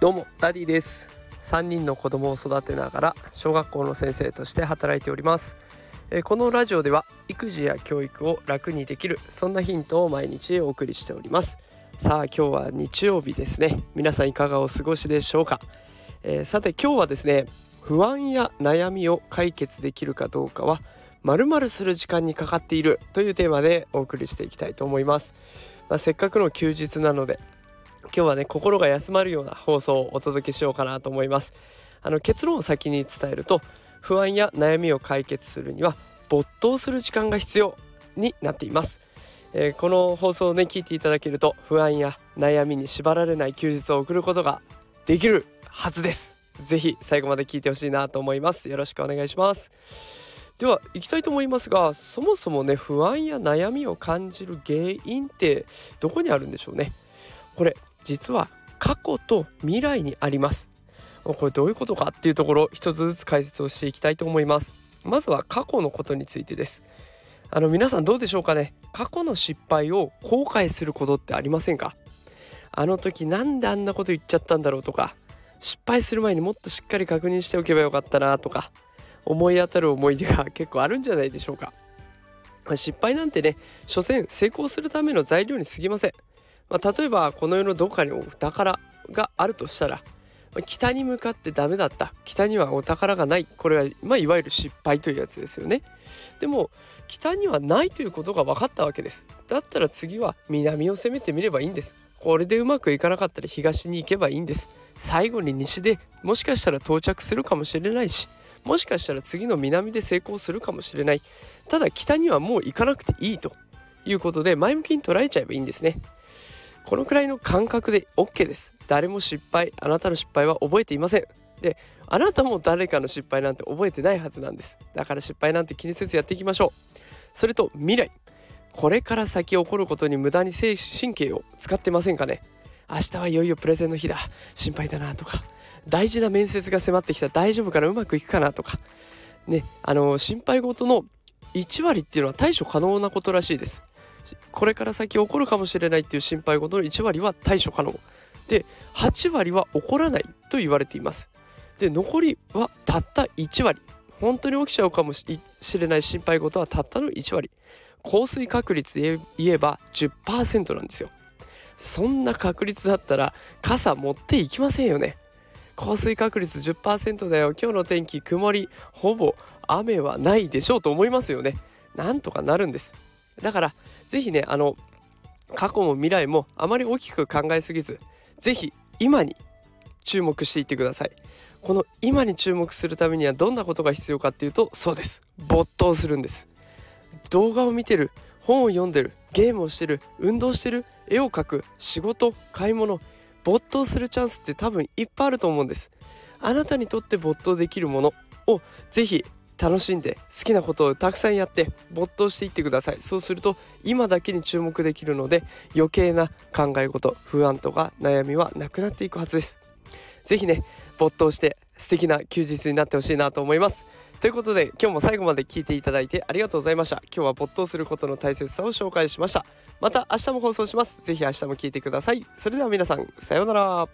どうもダディです。3人の子供を育てながら小学校の先生として働いております。このラジオでは育児や教育を楽にできる、そんなヒントを毎日お送りしております。さあ今日は日曜日ですね。皆さんいかがお過ごしでしょうか。さて今日はですね、不安や悩みを解決できるかどうかは〇〇する時間にかかっているというテーマでお送りしていきたいと思います。せっかくの休日なので今日はね、心が休まるような放送をお届けしようかなと思います。結論を先に伝えると、不安や悩みを解決するには没頭する時間が必要になっています。この放送をね、聞いていただけると不安や悩みに縛られない休日を送ることができるはずです。ぜひ最後まで聞いてほしいなと思います。よろしくお願いします。では行きたいと思いますが、そもそもね、不安や悩みを感じる原因ってどこにあるんでしょうね。これ実は過去と未来にあります。これどういうことかっていうところ、一つずつ解説をしていきたいと思います。まずは過去のことについてです。皆さんどうでしょうかね。過去の失敗を後悔することってありませんか。あの時なんであんなこと言っちゃったんだろうとか、失敗する前にもっとしっかり確認しておけばよかったなとか、思い当たる思い出が結構あるんじゃないでしょうか。失敗なんてね、所詮成功するための材料に過ぎません。例えばこの世のどこかにお宝があるとしたら、北に向かってダメだった、北にはお宝がない、これは、いわゆる失敗というやつですよね。でも北にはないということが分かったわけです。だったら次は南を攻めてみればいいんです。これでうまくいかなかったら東に行けばいいんです。最後に西でもしかしたら到着するかもしれないし、もしかしたら次の南で成功するかもしれない。ただ北にはもう行かなくていいということで、前向きに捉えちゃえばいいんですね。このくらいの感覚で OK です。誰も失敗、あなたの失敗は覚えていません。で、あなたも誰かの失敗なんて覚えてないはずなんです。だから失敗なんて気にせずやっていきましょう。それと未来、これから先起こることに無駄に神経を使ってませんかね。明日はいよいよプレゼンの日だ、心配だなとか、大事な面接が迫ってきた、大丈夫かな、うまくいくかなとかね、心配事の1割っていうのは対処可能なことらしいです。これから先起こるかもしれないっていう心配事の1割は対処可能で、8割は起こらないと言われています。で、残りはたった1割、本当に起きちゃうかもしれない心配事はたったの1割、降水確率で言えば 10% なんですよ。そんな確率だったら傘持っていきませんよね。降水確率 10% だよ、今日の天気曇り、ほぼ雨はないでしょうと思いますよね。なんとかなるんです。だからぜひね、過去も未来もあまり大きく考えすぎず、ぜひ今に注目していってください。この今に注目するためにはどんなことが必要かっていうと、そうです、没頭するんです。動画を見てる、本を読んでる、ゲームをしてる、運動してる、絵を描く、仕事、買い物、没頭するチャンスって多分いっぱいあると思うんです。あなたにとって没頭できるものをぜひ楽しんで、好きなことをたくさんやって没頭していってください。そうすると今だけに注目できるので、余計な考え事、不安とか悩みはなくなっていくはずです。ぜひね、没頭して素敵な休日になってほしいなと思います。ということで今日も最後まで聞いていただいてありがとうございました。今日は没頭することの大切さを紹介しました。また明日も放送します。ぜひ明日も聞いてください。それでは皆さん、さようなら。